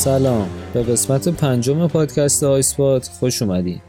سلام، به قسمت پنجم پادکست آیسپات خوش اومدید.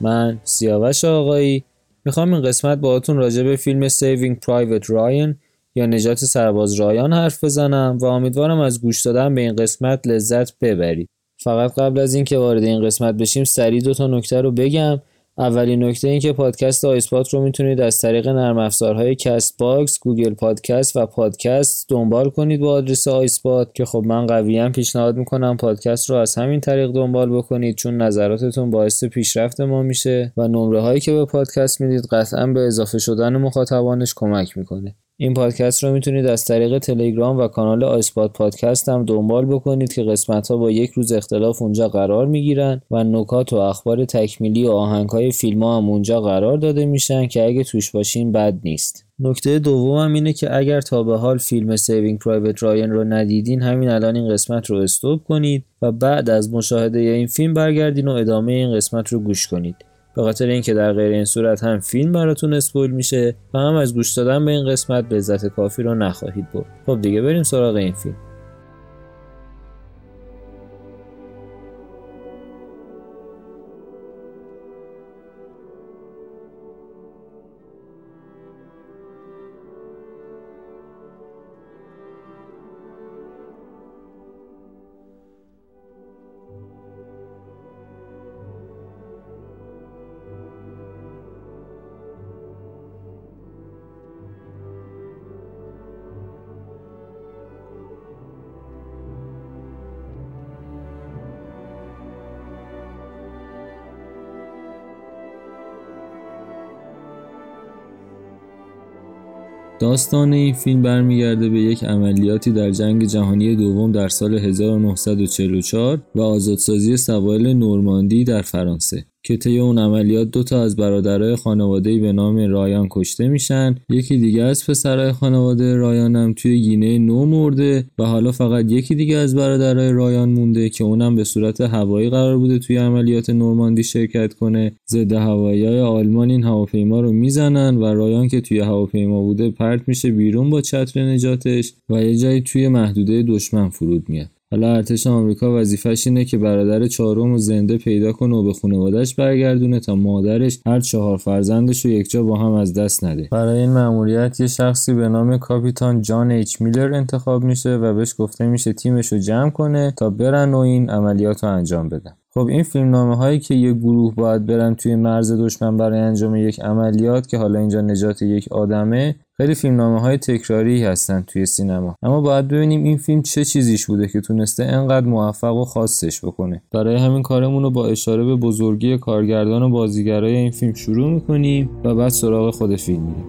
من سیاوش آقایی میخوام این قسمت باهاتون راجع به فیلم Saving Private Ryan یا نجات سرباز رایان حرف بزنم و امیدوارم از گوش دادن به این قسمت لذت ببرید. فقط قبل از اینکه وارد این قسمت بشیم سریع دو تا نکته رو بگم. اولین نکته این که پادکست آیسپات رو میتونید از طریق نرم افزارهای کست باکس، گوگل پادکست و پادکست دنبال کنید با آدرس آیسپات که خب من قویاً پیشنهاد میکنم پادکست رو از همین طریق دنبال بکنید چون نظراتتون باعث پیشرفت ما میشه و نمره هایی که به پادکست میدید قطعاً به اضافه شدن مخاطبانش کمک میکنه. این پادکست رو میتونید از طریق تلگرام و کانال آیسپات پادکست هم دنبال بکنید که قسمت‌ها با یک روز اختلاف اونجا قرار میگیرن و نکات و اخبار تکمیلی و آهنگ‌های فیلم‌ها هم اونجا قرار داده میشن که اگه توش باشین بد نیست. نکته دومم اینه که اگر تا به حال فیلم Saving Private Ryan رو ندیدین همین الان این قسمت رو استاپ کنید و بعد از مشاهده این فیلم برگردین و ادامه این قسمت رو گوش کنید. به خاطر اینکه در غیر این صورت هم فیلم براتون اسپویل میشه و هم از گوش دادن به این قسمت لذت کافی رو نخواهید برد. خب دیگه بریم سراغ این فیلم. داستان این فیلم برمیگرده به یک عملیاتی در جنگ جهانی دوم در سال 1944 و آزادسازی سواحل نورماندی در فرانسه که طی اون عملیات دو تا از برادرای خانواده‌ای به نام رایان کشته میشن، یکی دیگه از پسرای خانواده رایان هم توی گینه نو مرده و حالا فقط یکی دیگه از برادرای رایان مونده که اونم به صورت هوایی قرار بوده توی عملیات نورماندی شرکت کنه. ضد هوایی‌های آلمان این هواپیما رو میزنن و رایان که توی هواپیما بوده پرت میشه بیرون با چتر نجاتش و یه جایی توی محدوده دشمن فرود میاد. حالا ارتش آمریکا وظیفه‌ش اینه که برادر چهارم رو زنده پیدا کنه و به خانواده‌اش برگردونه تا مادرش هر چهار فرزندش رو یکجا با هم از دست نده. برای این مأموریت یه شخصی به نام کاپیتان جان اچ میلر انتخاب میشه و بهش گفته میشه تیمش رو جمع کنه تا برن و این عملیات رو انجام بدن. خب این فیلمنامه هایی که یک گروه باید برن توی مرز دشمن برای انجام یک عملیات که حالا اینجا نجات یک آدمه، خیلی فیلمنامه‌های تکراری هستن توی سینما. اما باید ببینیم این فیلم چه چیزیش بوده که تونسته انقدر موفق و خاصش بکنه. برای همین کارمون رو با اشاره به بزرگی کارگردان و بازیگرای این فیلم شروع می‌کنیم و بعد سراغ خود فیلم می‌ریم.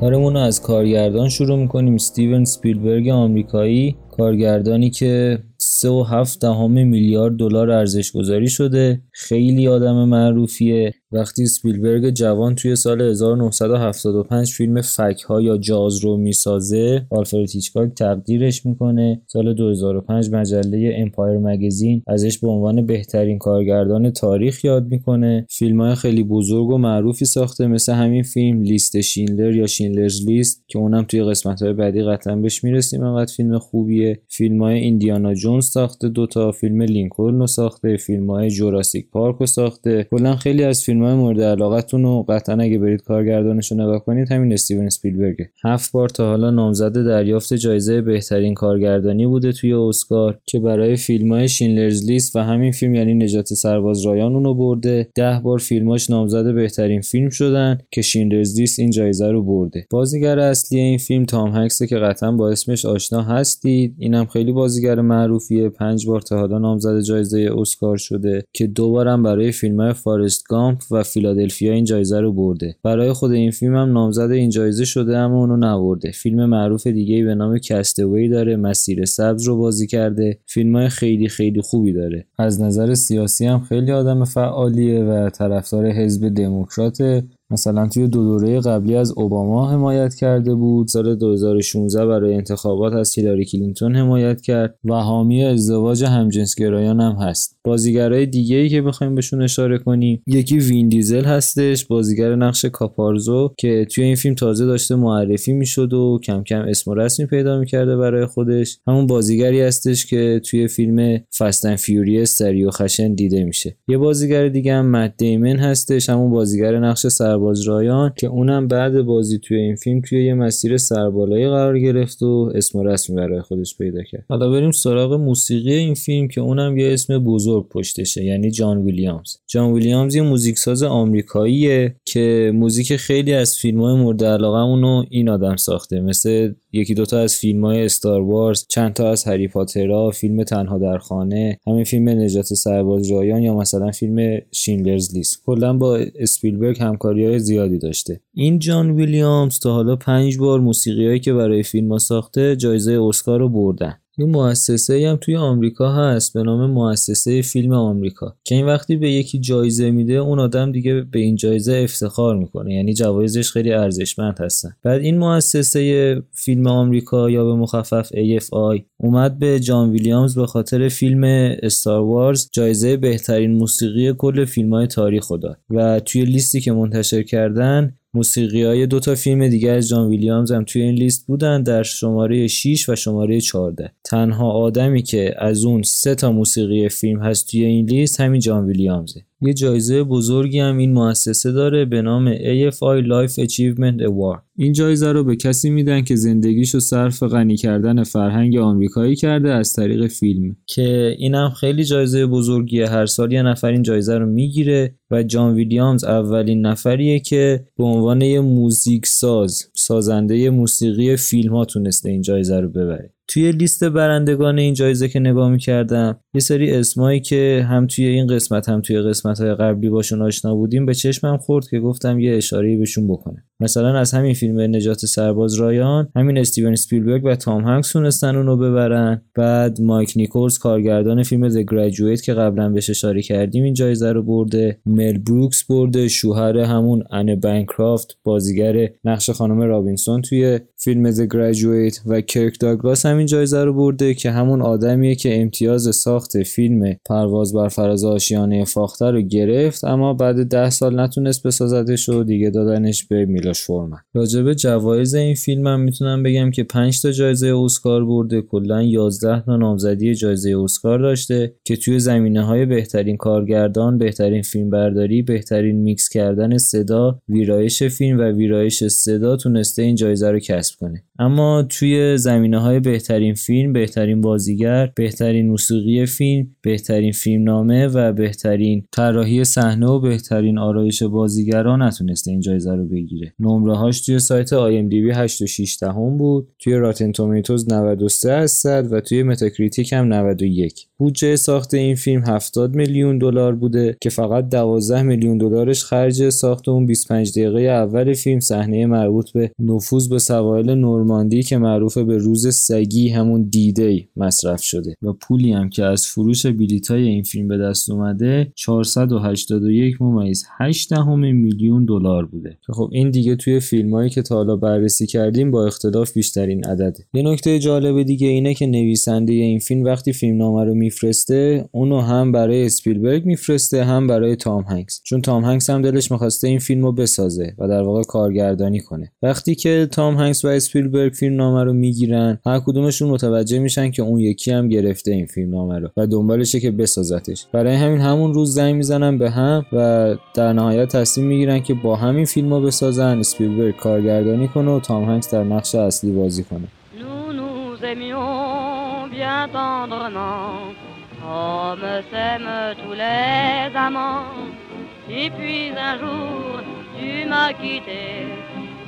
کارمون رو از کارگردان شروع میکنیم. استیون اسپیلبرگ آمریکایی، کارگردانی که 3.7 میلیارد دلار ارزش گذاری شده، خیلی آدم معروفیه. وقتی اسپیلبرگ جوان توی سال 1975 فیلم فک‌ها یا جاز رو میسازه، آلفرد هیچکاک تقدیرش میکنه. سال 2005 مجله امپایر مگزین ازش به عنوان بهترین کارگردان تاریخ یاد میکنه. فیلم‌های خیلی بزرگ و معروفی ساخته مثل همین فیلم لیست شیندلر یا شیندلرز لیست که اونم توی قسمت‌های بعدی قطعاً بهش میرسیم، انقدر فیلم خوبیه. فیلم‌های ایندیانا جونز ساخته، دوتا فیلم لینکلن رو ساخته، فیلم‌های جوراسیک پارک رو ساخته. کلاً خیلی از فیلم فیلم‌های مورد علاقتون رو قطعاً اگه برید کارگردانش رو نگاه کنید همین استیون اسپیلبرگ. 7 بار تا حالا نامزد دریافت جایزه بهترین کارگردانی بوده توی اسکار که برای فیلم‌های شیندلرز لیست و همین فیلم یعنی نجات سرباز رایان اون رو برده. 10 بار فیلماش نامزد بهترین فیلم شدن که شیندلرز لیست این جایزه رو برده. بازیگر اصلی این فیلم تام هنکس که قطعاً با اسمش آشنا هستید. اینم خیلی بازیگر معروفیه. 5 بار تا حالا نامزد جایزه اسکار شده که 2 بار هم برای فیلم‌های فارست گامپ و فیلادلفیا این جایزه رو برده. برای خود این فیلم هم نامزد این جایزه شده اما اونو نبرده. فیلم معروف دیگه‌ای به نام کاستوی داره، مسیر سبز رو بازی کرده. فیلم‌های خیلی خیلی خوبی داره. از نظر سیاسی هم خیلی آدم فعالیه و طرفدار حزب دموکراته. مثلا توی 2 دوره قبلی از اوباما حمایت کرده بود، سال 2016 برای انتخابات از هیلاری کلینتون حمایت کرد و حامی ازدواج همجنسگرایان هم هست. بازیگرای دیگه‌ای که بخوایم بهشون اشاره کنیم، یکی وین دیزل هستش، بازیگر نقش کاپارزو که توی این فیلم تازه داشته معرفی میشد و کم کم اسم و رسمی پیدا می‌کرده برای خودش. همون بازیگری هستش که توی فیلم فاست اند فیوریس سریع و خشن دیده میشه. یه بازیگر دیگه هم مت دیمن هستش، همون بازیگر نقش سرباز رایان که اونم بعد بازی توی این فیلم توی یه مسیر سربالایی قرار گرفت و اسم رسمی برای خودش پیدا کرد. حالا بریم سراغ موسیقی این فیلم که اونم یه اسم بزرگ پشتشه، یعنی جان ویلیامز. جان ویلیامز یه موزیکساز آمریکاییه که موزیک خیلی از فیلم‌های مورد علاقه‌مون رو این آدم ساخته، مثل 1-2 تا از فیلم‌های استار وارز، چند تا از هری پاترها، فیلم تنها در خانه، همین فیلم نجات سرباز رایان یا مثلا فیلم شیندلرز لیست. کلاً با اسپیلبرگ همکاری‌های زیادی داشته. این جان ویلیامز تا حالا 5 بار موسیقیایی که برای فیلم‌ها ساخته جایزه اسکار رو بردن. یه مؤسسه‌ای هم توی آمریکا هست به نام مؤسسه فیلم آمریکا که این وقتی به یکی جایزه میده اون آدم دیگه به این جایزه افتخار میکنه، یعنی جوایزش خیلی ارزشمند هستن. بعد این مؤسسه فیلم آمریکا یا به مخفف AFI اومد به جان ویلیامز به خاطر فیلم استار وارز جایزه بهترین موسیقی کل فیلم‌های تاریخ داد و توی لیستی که منتشر کردن موسیقی‌های 2 تا فیلم دیگه از جان ویلیامز هم توی این لیست بودن، در شماره 6 و شماره 14. تنها آدمی که از اون 3 تا موسیقی فیلم هست توی این لیست همین جان ویلیامزه. یه جایزه بزرگی هم این مؤسسه داره به نام AFI Life Achievement Award. این جایزه رو به کسی میدن که زندگیشو صرف غنی کردن فرهنگ آمریکایی کرده از طریق فیلم، که اینم خیلی جایزه بزرگیه. هر سال یه نفر این جایزه رو میگیره و جان ویلیامز اولین نفریه که به عنوان یه موزیکساز، سازنده موسیقی فیلم‌ها تونسته این جایزه رو ببره. توی لیست برندگان این جایزه که نگاه می‌کردم یه سری اسمایی که هم توی این قسمت هم توی قسمت‌های قبلی باشون آشنا بودیم به چشمم خورد که گفتم یه اشاره‌ای بهشون بکنم. مثلا از همین فیلم نجات سرباز رایان همین استیون اسپیلبرگ و تام هنکس تونستن اون رو ببرن. بعد مایک نیکولز کارگردان فیلم The Graduate که قبلا بهش اشاره کردیم این جایزه رو برده. مل بروکس برده، شوهر همون ان بانکرافت، بازیگر نقش خانم رابینسون توی فیلم The Graduate، و کرک داگلاس این جایزه رو برده که همون آدمیه که امتیاز ساخت فیلم پرواز بر فراز آشیانه فاخته رو گرفت اما بعد 10 سال نتونست بسازدش و دیگه دادنش به میلاش فورمن. راجب جوایز این فیلم هم میتونم بگم که 5 تا جایزه اسکار برده، کلا 11 تا نامزدی جایزه اسکار داشته که توی زمینه‌های بهترین کارگردان، بهترین فیلمبرداری، بهترین میکس کردن صدا، ویرایش فیلم و ویرایش صدا تونسته این جایزه رو کسب کنه. اما توی زمینه‌های بهترین فیلم، بهترین بازیگر، بهترین موسیقی فیلم، بهترین فیلمنامه و بهترین طراحی صحنه و بهترین آرایش بازیگران نتونسته این جایزه رو بگیره. نمره‌هاش توی سایت IMDB 8.6 بود، توی راتن تومیتوز 93% و توی متاکریتیک هم 91. بودجه ساخت این فیلم $70 میلیون بوده که فقط $12 میلیون خرج ساخت اون 25 دقیقه اول فیلم، صحنه مربوط به نفوذ به سواحل نورماندی که معروف به روز سگی همون دیدی مصرف شده و پولی هم که از فروش بلیط‌های این فیلم به دست اومده $481.8 میلیون بوده. خب این دیگه دیگه توی فیلمایی که تا حالا بررسی کردیم با اختلاف بیشترین عدده. یه نکته جالب دیگه اینه که نویسنده این فیلم وقتی فیلمنامه رو میفرسته، اونو هم برای اسپیلبرگ میفرسته، هم برای تام هنگس، چون تام هنگس هم دلش می‌خواسته این فیلمو بسازه و در واقع کارگردانی کنه. وقتی که تام هنگس و اسپیلبرگ فیلمنامه رو میگیرن، هر کدومشون متوجه میشن که اون یکی هم گرفته این فیلمنامه رو و دنبالشه که بسازتش. برای همون روز زنگ میزنن به هم و در نهایت تصمیم میگیرن که با همین فیلمو بسازن، اسپیلبرگ کارگردانی کنه و تام هنگس در نقش اصلی بازی کنه.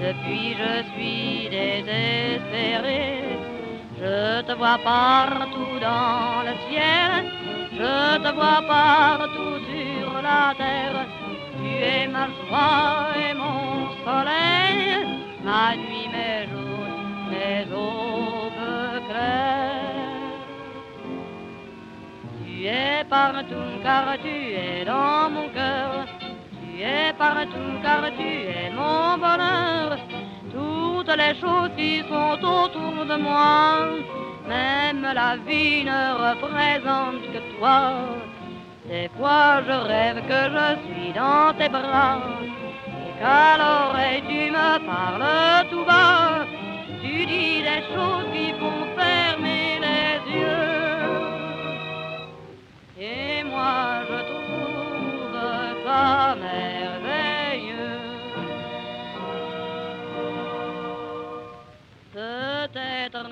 Depuis je suis désespéré, je te vois partout dans le ciel, je te vois partout sur la terre, tu es ma joie et mon soleil, ma nuit, mes jours, mes aubes claires. Tu es partout car tu es dans mon cœur, tu es partout car tu es mon bonheur. Toutes les choses qui sont autour de moi, même la vie ne représente que toi. Des fois je rêve que je suis dans tes bras et qu'à l'oreille tu me parles tout bas. Tu dis des choses qui font fermer les yeux et moi je trouve ça merveilleux.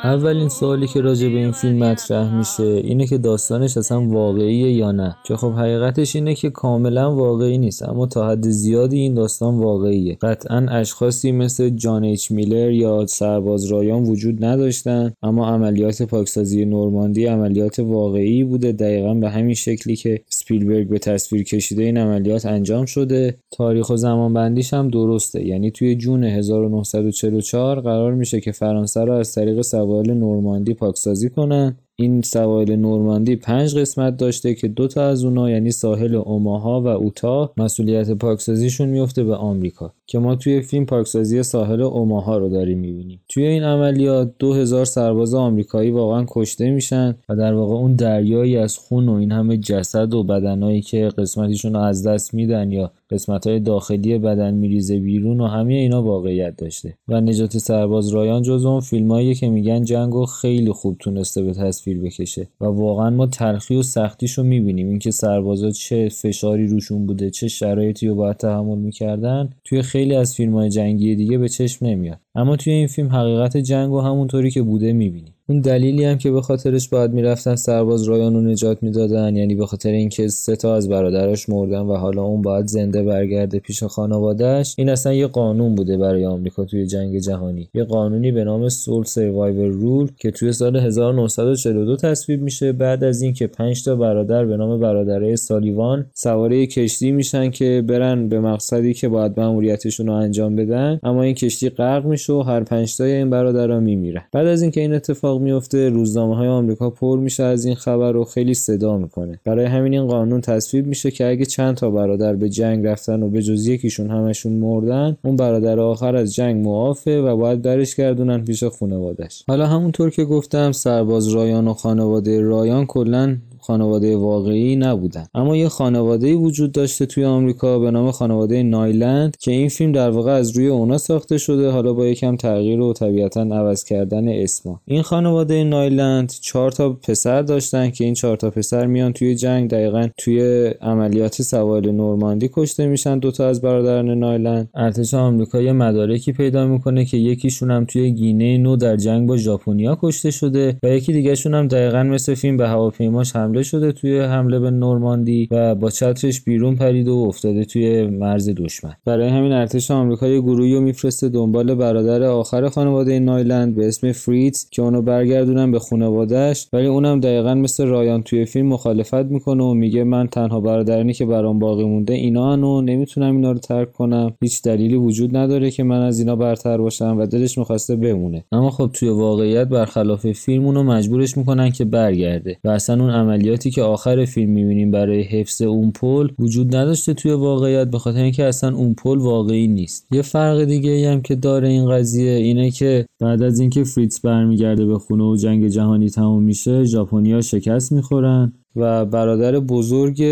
اولین سوالی که راجع به این فیلم مطرح میشه اینه که داستانش اصلا واقعیه یا نه، که خب حقیقتش اینه که کاملا واقعی نیست، اما تا حد زیادی این داستان واقعیه. قطعا اشخاصی مثل جان اچ میلر یا سرباز رایان وجود نداشتن، اما عملیات پاکسازی نورماندی عملیات واقعی بوده، دقیقا به همین شکلی که اسپیلبرگ به تصویر کشیده این عملیات انجام شده. تاریخ و زمان بندیش هم درسته، یعنی توی جون 1944 قرار میشه که فرانسه رو از طریق سواحل نورماندی پاکسازی کنن. این سواحل نورماندی 5 قسمت داشته که 2 تا از اونها یعنی ساحل اوماها و اوتا مسئولیت پاکسازیشون میفته به آمریکا، که ما توی فیلم پاکسازی ساحل اوماها رو داریم میبینیم. توی این عملیات 2000 سرباز آمریکایی واقعا کشته میشن و در واقع اون دریایی از خون و این همه جسد و بدنایی که قسمتیشون رو از دست میدن یا قسمت‌های داخلی بدن میریزه بیرون و همه اینا واقعیت داشته. و نجات سرباز رایان جزو اون فیلمایی که میگن جنگو خیلی خوب تونسته به تصویر بکشه و واقعا ما تلخی و سختیشو میبینیم، اینکه سربازا چه فشاری روشون بوده، چه شرایطی رو باید تحمل میکردن، توی خیلی از فیلم‌های جنگی دیگه به چشم نمیاد. اما توی این فیلم حقیقت جنگو همونطوری که بوده میبینیم. اون دلیلی هم که به خاطرش بعد میرفتن سرباز رایان رو نجات میدادن، یعنی به خاطر اینکه 3 تا از برادرش مردن و حالا اون باید زنده برگرده پیش خانواده‌اش، این اصلا یه قانون بوده برای آمریکا توی جنگ جهانی، یه قانونی به نام سول سروایور رول که توی سال 1942 تصویب میشه، بعد از اینکه 5 تا برادر به نام برادرای سالیوان سواره کشتی میشن که برن به مقصدی که باید مأموریتشون رو انجام بدن، اما این کشتی غرق میشه و هر 5 تای این برادرها میمیرن. بعد از اینکه این اتفاق میفته، روزنامه‌های آمریکا پر میشه از این خبر رو، خیلی صدا میکنه. برای همین این قانون تصویب میشه که اگه چند تا برادر به جنگ رفتن و به جز یکیشون همشون مردن، اون برادر آخر از جنگ معافه و باید درش گردونن پیش خانواده‌اش. حالا همونطور که گفتم سرباز رایان و خانواده رایان کلاً خانواده واقعی نبودن، اما یه خانواده‌ای وجود داشته توی آمریکا به نام خانواده نایلند که این فیلم در واقع از روی اونا ساخته شده، حالا با یکم تغییر و طبیعتاً عوض کردن اسما. این خانواده نایلند 4 تا پسر داشتن که این 4 تا پسر میان توی جنگ، دقیقاً توی عملیات سواحل نورماندی کشته میشن 2 تا از برادران نایلند. ارتش آمریکا یه مدارکی پیدا میکنه که یکیشون هم توی گینه نو در جنگ با ژاپنیا کشته شده و یکی دیگه‌شون هم دقیقاً مثل فیلم به هواپیماش شده توی حمله به نورماندی و با چترش بیرون پرید و افتاده توی مرز دشمن. برای همین ارتش آمریکا یه گروهی رو میفرسته دنبال برادر آخر خانواده نایلند به اسم فریتز که اونو برگردونن به خانواده‌اش، ولی اونم دقیقاً مثل رایان توی فیلم مخالفت میکنه و میگه من تنها برادرانی که برام باقی مونده اینا ان و نمیتونم اینا رو ترک کنم، هیچ دلیلی وجود نداره که من از اینا برتر باشم و دلش می‌خواسته بمونه. اما خب توی واقعیت برخلاف فیلم اونو مجبورش میکنن که برگرده و اصلا اون عملیاتی که آخر فیلم می‌بینیم برای حفظ اون پل وجود نداشته توی واقعیت، به خاطر اینکه اصلا اون پل واقعی نیست. یه فرق دیگه هم که داره این قضیه اینه که بعد از اینکه فریتز برمیگرده به خونه و جنگ جهانی تموم میشه، ژاپنی‌ها شکست می‌خورن و برادر بزرگ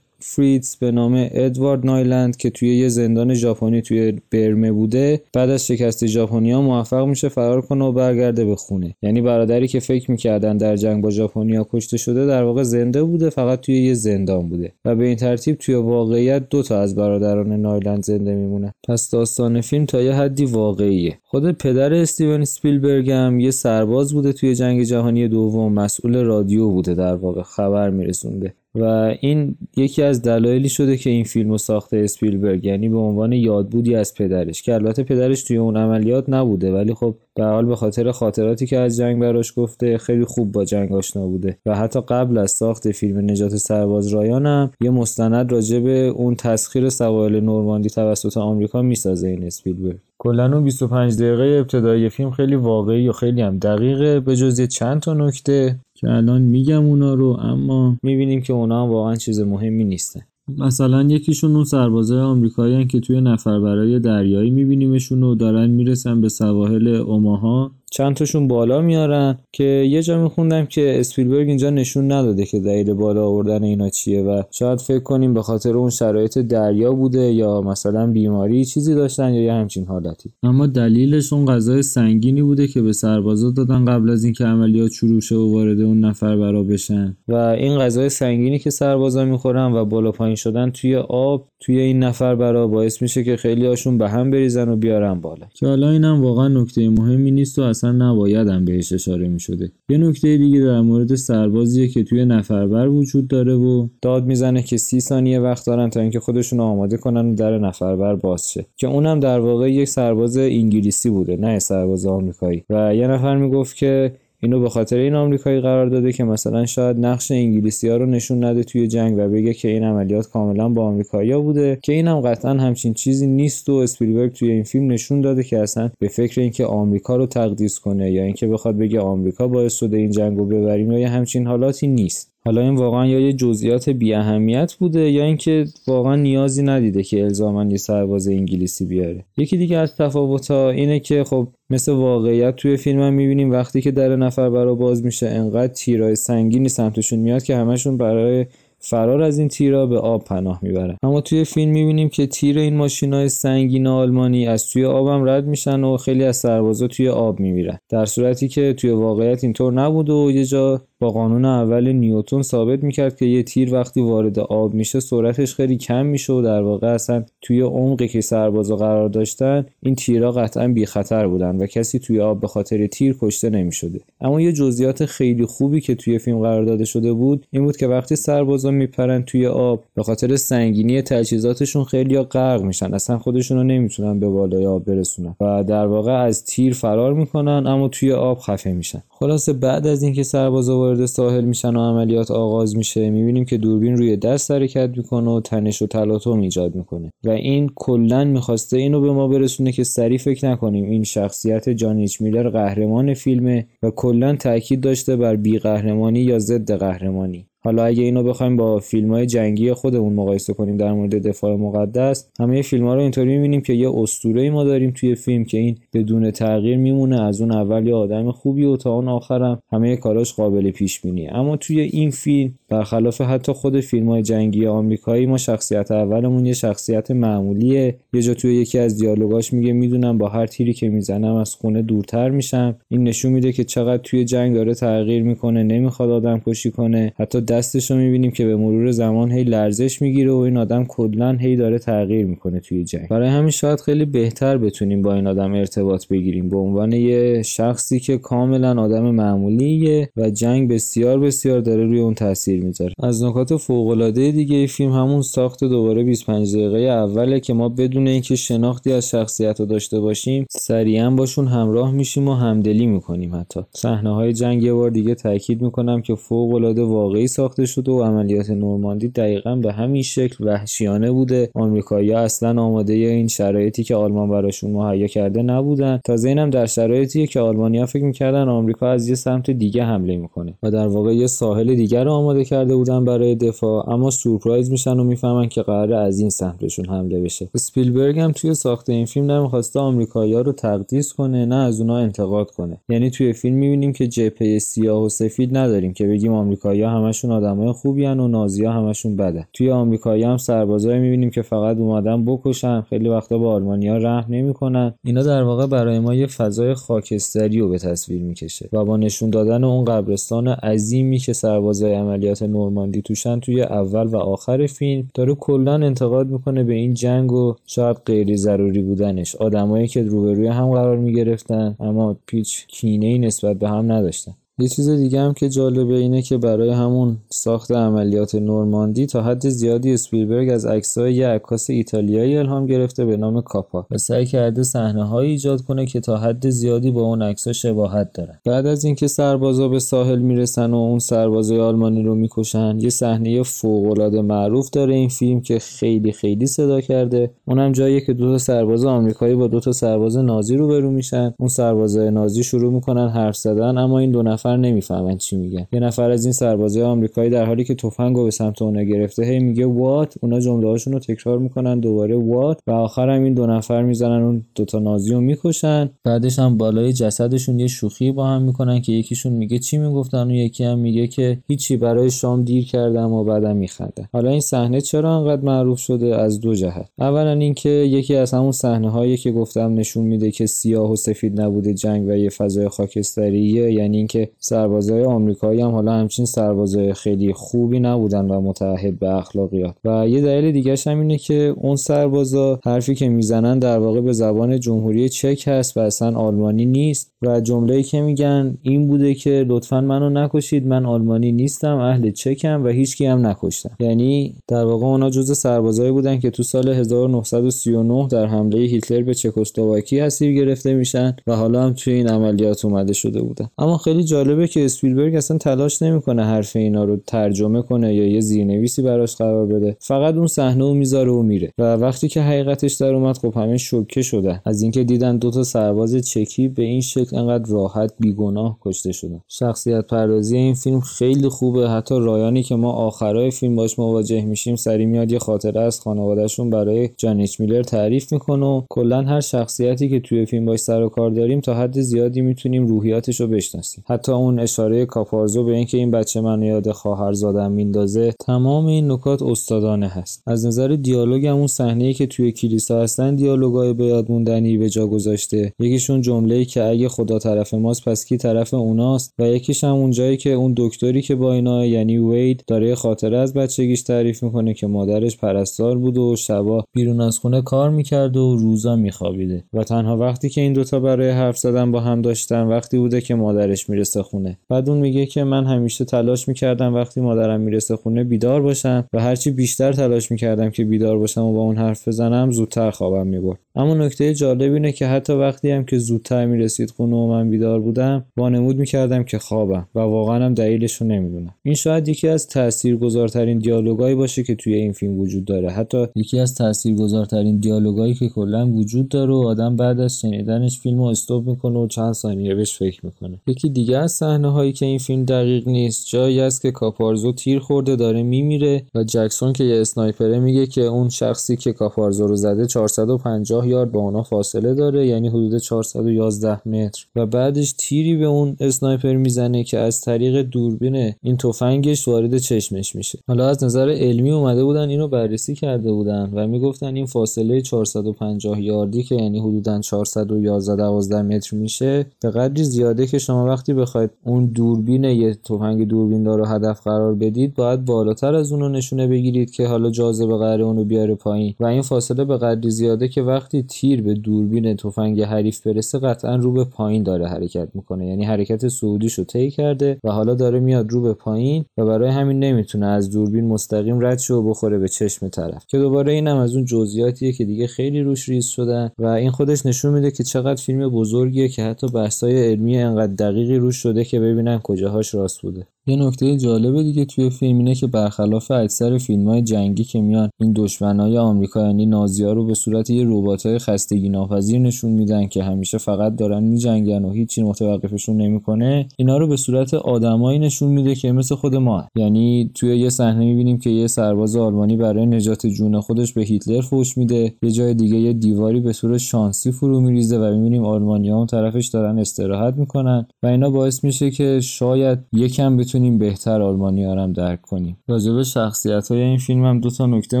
فریتز به نام ادوارد نایلند که توی یه زندان ژاپنی توی برمه بوده، بعد از شکست ژاپنیا موفق میشه فرار کنه و برگرده به خونه. یعنی برادری که فکر میکردن در جنگ با ژاپنیا کشته شده، در واقع زنده بوده، فقط توی یه زندان بوده و به این ترتیب توی واقعیت دو تا از برادران نایلند زنده میمونه. پس داستان فیلم تا یه حدی واقعیه. خود پدر استیون اسپیلبرگ هم یه سرباز بوده توی جنگ جهانی دوم، مسئول رادیو بوده، در واقع خبر میرسونده و این یکی از دلایلی شده که این فیلمو ساخته اسپیلبرگ، یعنی به عنوان یادبودی از پدرش، که البته پدرش توی اون عملیات نبوده ولی خب به هر حال به خاطر خاطراتی که از جنگ براش گفته خیلی خوب با جنگ آشنا بوده و حتی قبل از ساخت فیلم نجات سرباز رایان هم یه مستند راجع به اون تسخیر سواحل نورماندی توسط آمریکا میسازه این اسپیلبرگ. کلاً اون 25 دقیقه ابتدایی فیلم خیلی واقعی و خیلی هم دقیقه، به جز چند تا نکته که الان میگم اونا رو، اما میبینیم که اونا هم واقعا چیز مهمی نیستن. مثلا یکیشون اون سربازای آمریکایی هن که توی نفربرای دریایی میبینیمشون و دارن میرسن به سواحل اوماها، چند تاشون بالا میارن که یه جا میخوندم که اسپیلبرگ اینجا نشون نداده که دلیل بالا آوردن اینا چیه و شاید فکر کنیم به خاطر اون شرایط دریا بوده یا مثلا بیماری چیزی داشتن یا همچین حالتی، اما دلیلش اون غذای سنگینی بوده که به سربازا دادن قبل از اینکه عملیات شروع شه و وارد اون نفربرا بشن و این غذای سنگینی که سربازا میخورن و بالا پایین شدن توی آب توی این نفربرا باعث میشه که خیلی هاشون به هم بریزن و بیارن بالا، که حالا اینم واقعا نکته مهمی نیست و اصلا نباید هم بهش اشاره می شده. یه نکته دیگه در مورد سربازیه که توی نفربر وجود داره و داد میزنه که 30 ثانیه وقت دارن تا اینکه خودشون آماده کنن و در نفربر باز شه، که اونم در واقع یک سرباز انگلیسی بوده نه سرباز آمریکایی و یه نفر میگفت که اینو به خاطر این آمریکایی قرار داده که مثلا شاید نقش انگلیسی‌ها رو نشون نده توی جنگ و بگه که این عملیات کاملا با آمریکایی‌ها بوده، که اینم قطعاً همچین چیزی نیست و اسپیلبرگ توی این فیلم نشون داده که اصلا به فکر اینکه آمریکا رو تقدیس کنه یا اینکه بخواد بگه آمریکا باعث شده این جنگ رو ببریم یا همچین حالاتی نیست. حالا این واقعا یا یه جزئیات بی اهمیت بوده یا اینکه واقعا نیازی ندیده که الزاماً یه سرباز انگلیسی بیاره. یکی دیگه از تفاوت‌ها اینه که خب مثل واقعیت توی فیلم هم می‌بینیم وقتی که در نفربرا باز میشه انقدر تیرای سنگینی سمتشون میاد که همشون برای فرار از این تیرا به آب پناه میبرن، اما توی فیلم میبینیم که تیر این ماشینای سنگین آلمانی از توی آبم رد میشن و خیلی از سربازا توی آب میمیرن، در صورتی که توی واقعیت اینطور نبود و یه جا با قانون اول نیوتن ثابت میکرد که یه تیر وقتی وارد آب میشه سرعتش خیلی کم میشه و در واقع اصلا توی عمقی که سربازا قرار داشتن این تیرا قطعا بی خطر بودن و کسی توی آب به خاطر تیر کشته نمیشده. اما یه جزئیات خیلی خوبی که توی فیلم قرار داده شده بود این بود که وقتی سربازا میپرن توی آب به خاطر سنگینی تجهیزاتشون خیلی‌ها غرق میشن، اصلا خودشونو نمیتونن به بالای آب برسونن و در واقع از تیر فرار میکنن اما توی آب خفه میشن. خلاصه بعد از اینکه سربازا وارد ساحل میشن و عملیات آغاز میشه میبینیم که دوربین روی دست حرکت میکنه و تنش و تلاطم ایجاد میکنه و این کلا میخواسته اینو به ما برسونه که سریع فکر نکنیم این شخصیت جان ایچ میلر قهرمان فیلمه و کلا تاکید داشته بر بی قهرمانی یا ضد قهرمانی. حالا اگه اینو بخوایم با فیلم‌های جنگی خودمون مقایسه کنیم در مورد دفاع مقدس، همه فیلم‌ها رو اینطوری می‌بینیم که یه اسطوره‌ای ما داریم توی فیلم که این بدون تغییر میمونه، از اون اول یه آدم خوبی و تا اون آخرم همه کاراش قابل پیش‌بینیه. اما توی این فیلم برخلاف حتی خود فیلم‌های جنگی آمریکایی ما شخصیت اولمون یه شخصیت معمولیه. یه جا توی یکی از دیالوگاش میگه میدونم با هر تیری که میزنم از خونه دورتر میشم. این نشون میده که چقدر توی جنگ داره تغییر می‌کنه، نمی‌خواد آدمکشی کنه. حتی دستش رو میبینیم که به مرور زمان هی لرزش میگیره و این آدم کلاً هی داره تغییر میکنه توی جنگ. برای همین شاید خیلی بهتر بتونیم با این آدم ارتباط بگیریم به عنوان یه شخصی که کاملاً آدم معمولیه و جنگ بسیار بسیار داره روی اون تاثیر میذاره. از نکات فوق العاده دیگه فیلم همون ساخت دوباره 25 دقیقه اوله که ما بدون اینکه شناختی از شخصیت رو داشته باشیم سریعاً باشون همراه میشیم و همدلی میکنیم. حتی صحنه های جنگ یه بار دیگه تاکید میکنم که فوق العاده واقعی ساخته شده و عملیات نورماندی دقیقاً به همین شکل وحشیانه بوده. آمریکایی‌ها اصلاً آماده این شرایطی که آلمان براشون مهیا کرده نبودن. تازه اینم در شرایطی که آلمانی‌ها فکر می‌کردن آمریکا از یه سمت دیگه حمله می‌کنه و در واقع یه ساحل دیگر رو آماده کرده بودن برای دفاع، اما سورپرایز میشن و میفهمن که قراره از این سمتشون حمله بشه. اسپیلبرگ هم توی ساخت این فیلم نمی‌خواسته آمریکایی‌ها رو تقدیس کنه، نه از اونها انتقاد کنه. یعنی توی فیلم می‌بینیم که جبهه سیاه و سفید نداریم که بگیم آمریکایی‌ها همشون آدمای خوبیان و نازی‌ها همشون بدن. توی آمریکایی‌ها هم سربازایی می‌بینیم که فقط اومدن بکشن، خیلی وقتا به آلمانی‌ها رحم نمی‌کنن. اینا در واقع برای ما یه فضای خاکستری رو به تصویر می‌کشه و با نشون دادن اون قبرستان عظیمی که سربازای عملیات نورماندی توشن توی اول و آخر فیلم داره کلاً انتقاد می‌کنه به این جنگ و شاید غیر ضروری بودنش. آدمایی که روبروی هم قرار می‌گرفتن اما پیچ کینه‌ای نسبت به هم نداشتن. یه چیز دیگه هم که جالبه اینه که برای همون ساخت عملیات نورماندی تا حد زیادی اسپیلبرگ از عکس‌های یه عکاس ایتالیایی الهام گرفته به نام کاپا و سعی کرده صحنه‌هایی ایجاد کنه که تا حد زیادی با اون عکس‌ها شباهت دارن. بعد از اینکه سربازا به ساحل میرسن و اون سربازای آلمانی رو میکشن، یه صحنه فوق‌العاده معروف داره این فیلم که خیلی خیلی صدا کرده. اونم جاییه که دو تا سرباز آمریکایی با دو تا سرباز نازی روبرو میشن. اون سربازای نازی شروع می‌کنن حرف زدن، اما این دو نفر نمیفهمن چی میگن. یه نفر از این سربازای آمریکایی در حالی که تفنگو به سمت اونها گرفته هی میگه وات، اونا جمله‌هاشون رو تکرار میکنن، دوباره وات و آخرام این دو نفر میزنن اون دو تا نازی رو میکشن. بعدش هم بالای جسدشون یه شوخی با هم میکنن که یکیشون میگه چی میگفتن و یکی هم میگه که هیچی، برای شام دیر کردم و بعدم میخندن. حالا این صحنه چرا انقدر معروف شده؟ از دو جهت. اولا اینکه یکی از همون صحنه‌هایی که گفتم نشون میده که سیاه و سفید نبوده جنگ و یه فضای خاکستریه، یعنی اینکه سربازای آمریکایی هم حالا همچین سربازای خیلی خوبی نبودن و متعهد به اخلاقیات. و یه دلیل دیگه‌ش هم اینه که اون سربازا حرفی که میزنن در واقع به زبان جمهوری چک هست و اصلا آلمانی نیست و جمله‌ای که میگن این بوده که لطفاً منو نکشید، من آلمانی نیستم، اهل چکم و هیچکی هم نکشتم. یعنی در واقع اونا جزء سربازایی بودن که تو سال 1939 در حمله هیتلر به چکسلواکی اسیر گرفته میشن و حالا هم توی این عملیات اومده شده بودن. اما خیلی جالبه که اسپیلبرگ اصلا تلاش نمیکنه حرف اینا رو ترجمه کنه یا یه زیرنویسی براش قرار بده، فقط اون صحنه رو میذاره و میره. و وقتی که حقیقتش در اومد خب همه شوکه شدن از اینکه دیدن دو تا سرباز چکی به این شکل انقدر راحت بیگناه کشته شدن. شخصیت پردازی این فیلم خیلی خوبه. حتی رایانی که ما آخرای فیلم باش مواجه میشیم سری میاد یه خاطره از خانوادهشون برای جانچ میلر تعریف میکنه و کلا هر شخصیتی که توی فیلم باش سر و کار داریم تا حد زیادی میتونیم روحیاتش رو بشناسیم. حتی اون اشاره کاپارزو به اینکه این بچه منو یاد خواهرزادم میندازه، تمام این نکات استادانه هست. از نظر دیالوگ هم اون صحنه‌ای که توی کلیسا هستن دیالوگای به یاد موندنی به جا گذاشته. یکیشون جمله‌ای که اگه خدا طرف ماست پس کی طرف اوناست و یکیش هم اون جایی که اون دکتری که با اینا یعنی وید داره خاطره از بچگیش تعریف میکنه که مادرش پرستار بود و شبا بیرون از خونه کار میکرد و روزا میخوابیده و تنها وقتی که این دوتا برای حرف زدن با هم داشتن وقتی بوده که مادرش میرسه خونه. بعد اون میگه که من همیشه تلاش میکردم وقتی مادرم میرسه خونه بیدار باشم و هرچی بیشتر تلاش میکردم که بیدار باشم و با اون حرف بزنم زودتر خوابم میبرد. اما نکته جالب اینه که حتی وقتی هم که زودتر میرسید خونه و من بیدار بودم وانمود میکردم که خوابم و واقعا هم دلیلش رو نمیدونم. این شاید یکی از تاثیرگذارترین دیالوگایی باشه که توی این فیلم وجود داره، حتی یکی از تاثیرگذارترین دیالوگایی که کلا وجود داره و آدم بعد از شنیدنش فیلمو استاپ میکنه و چند ثانیه بهش فکر میکنه. یکی دیگه از صحنه‌هایی که این فیلم دقیق نیست جایی است که کاپارزو تیر خورده داره میمیره و جکسون که یه اسنایپره میگه که اون شخصی که کاپارزو رو زده 450 یارد با اونا فاصله داره، یعنی حدود 411 متر و بعدش تیری به اون اسنایپر میزنه که از طریق دوربین این تفنگش وارد چشمش میشه. حالا از نظر علمی اومده بودن اینو بررسی کرده بودن و میگفتن این فاصله 450 یاردی که یعنی حدوداً 411 متر میشه به قدری زیاده که شما وقتی بخواید اون دوربین یه تفنگ دوربیندار رو هدف قرار بدید باید بالاتر از اون نشونه بگیرید که حالا جاذبه قراره اون رو بیاره پایین و این فاصله به قدری زیاده که وقتی تیر به دوربین تفنگ حریف برسه قطعاً رو به پایین داره حرکت میکنه، یعنی حرکت صعودیش رو طی کرده و حالا داره میاد رو به پایین و برای همین نمیتونه از دوربین مستقیم رد شه و بخوره به چشم طرف. که دوباره اینم از اون جزئیاتیه که دیگه خیلی روش ریز شدن و این خودش نشون میده که چقدر فیلم بزرگیه که حتی بحث‌های علمی انقدر دقیقی روش شده که ببینن کجاهاش راست بوده. یه نکته جالب دیگه توی فیلم اینه که برخلاف اکثر فیلم‌های جنگی که میان این دشمنای آمریکا یعنی نازی‌ها رو به صورت یه رباتای خستگی‌ناپذیر نشون میدن که همیشه فقط دارن می‌جنگن و هیچی متوقفشون نمی‌کنه، اینا رو به صورت آدمایی نشون میده که مثل خود ما. یعنی توی یه صحنه می‌بینیم که یه سرباز آلمانی برای نجات جون خودش به هیتلر فوش میده، یه جای دیگه یه دیواری به صورت شانسی فرو می‌ریزه و می‌بینیم آلمانی‌ها اون طرفش دارن استراحت می‌کنن و اینا باعث میشه که شاید یکم تونیم بهتر آلمانی‌ها رو هم درک کنیم. راجع به شخصیت‌های این فیلم هم دو تا نکته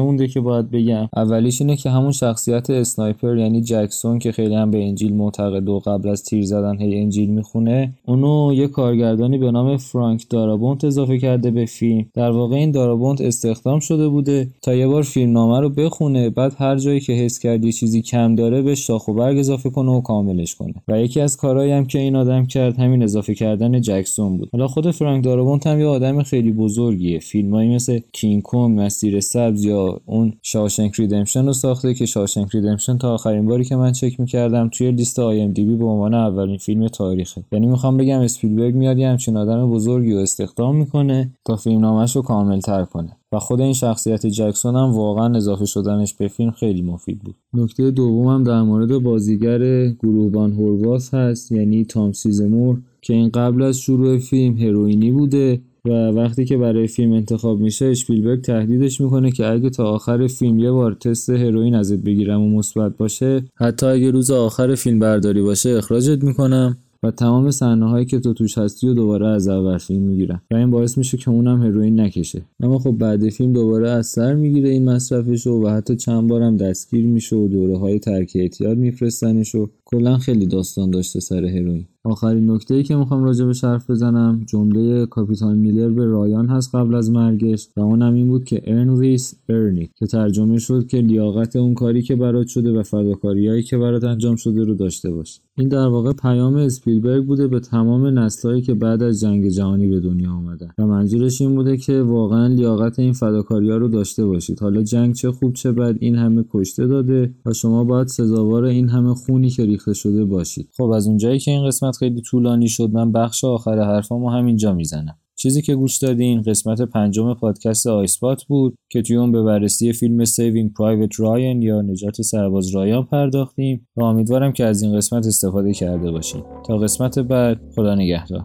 مونده که باید بگم. اولیش اینه که همون شخصیت اسنایپر یعنی جکسون که خیلی هم به انجیل معتقد و قبل از تیر زدن هی انجیل میخونه، اونو یه کارگردانی به نام فرانک دارابونت اضافه کرده به فیلم. در واقع این دارابونت استخدام شده بوده تا یه بار فیلمنامه رو بخونه، بعد هر جایی که حس کرد یه چیزی کم داره به شاخ و برگ اضافه کنه و کاملش کنه. و یکی از کارهایی هم که این آدم کرد همین اضافه کردن جکسون بود. حالا خود فرانک دارابونت هم یه آدم خیلی بزرگیه. فیلمایی مثل کینگ کونگ، مسیر سبز یا اون شاوشنک ریدمپشن رو ساخته که شاوشنک ریدمپشن تا آخرین باری که من چک می‌کردم توی لیست IMDB به عنوان اولین فیلم تاریخه. یعنی میخوام بگم اسپیلبرگ میاد یه همچین آدم بزرگی رو استخدام میکنه تا فیلمنامه‌اش رو کامل‌تر کنه. و خود این شخصیت جکسون هم واقعا اضافه شدنش به فیلم خیلی مفید بود. نکته دومم در مورد بازیگر گروهبان هورواس هست، یعنی تام سیزمور، که این قبل از شروع فیلم هروئینی بوده و وقتی که برای فیلم انتخاب میشه اسپیلبرگ تهدیدش میکنه که اگه تا آخر فیلم یه بار تست هروئین ازت بگیرم و مثبت باشه، حتی اگه روز آخر فیلم برداری باشه اخراجت میکنم و تمام صحنه‌هایی که تو توش هستی و دوباره از اول فیلم میگیرن. و این باعث میشه که اونم هروئین نکشه. اما خب بعد فیلم دوباره از سر میگیره این مصرفش و حتی چند بارم دستگیر میشه و دوره‌های ترک اعتیاد میفرستنش و کلا خیلی داستان داشته سر هروئین. آخرین نکته‌ای که میخوام راجع بهش حرف بزنم جمله کاپیتان میلر به رایان هست قبل از مرگش و اونم این بود که ارن ریس ارنیت، که ترجمه شد که لیاقت اون کاری که برات شده و فداکاریایی که برات انجام شده رو داشته باش. این در واقع پیام اسپیلبرگ بوده به تمام نسل‌هایی که بعد از جنگ جهانی به دنیا اومدن و منظورش این بوده که واقعا لیاقت این فداکاری‌ها رو داشته باشید. حالا جنگ چه خوب چه بد این همه کشته داده و شما باید سزاوار این همه خونی که ریخته شده باشید. خب از اونجایی که این قسمت خیلی طولانی شد من بخش آخر حرفامو همینجا میزنم. چیزی که گوش دادین قسمت پنجم پادکست آیسپات بود که توی اون به بررسی فیلم Saving Private Ryan یا نجات سرباز رایان پرداختیم و امیدوارم که از این قسمت استفاده کرده باشین. تا قسمت بعد، خدا نگهدار.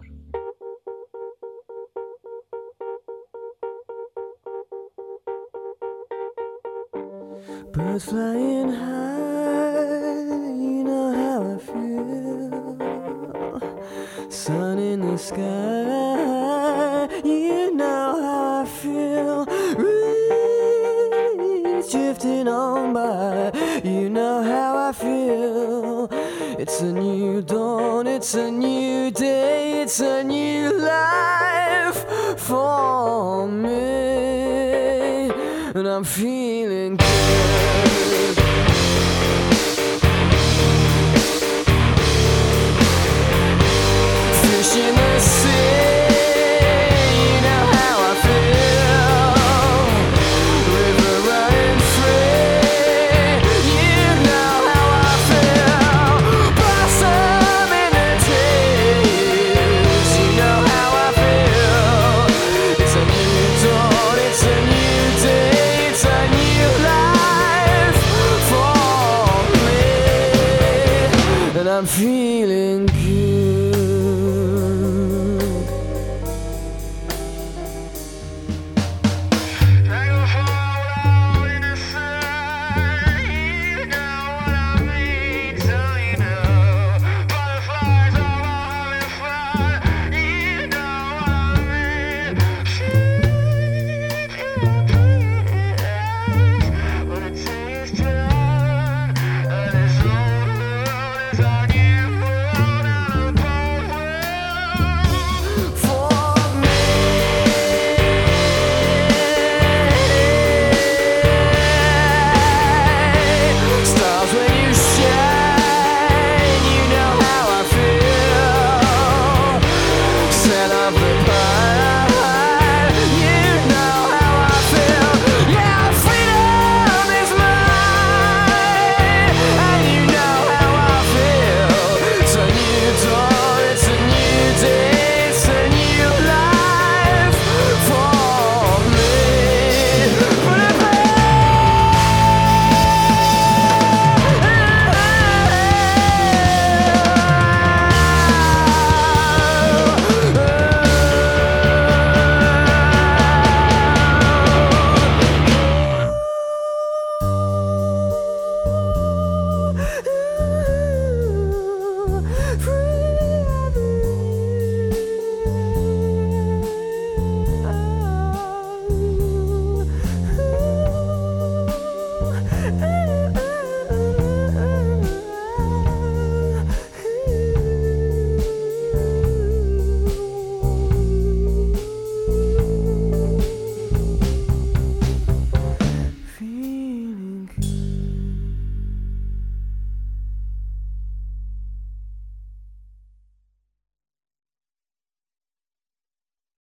Sun in the sky, you know how I feel. Reeds drifting on by, you know how I feel. It's a new dawn, it's a new day, it's a new life for me. And I'm feeling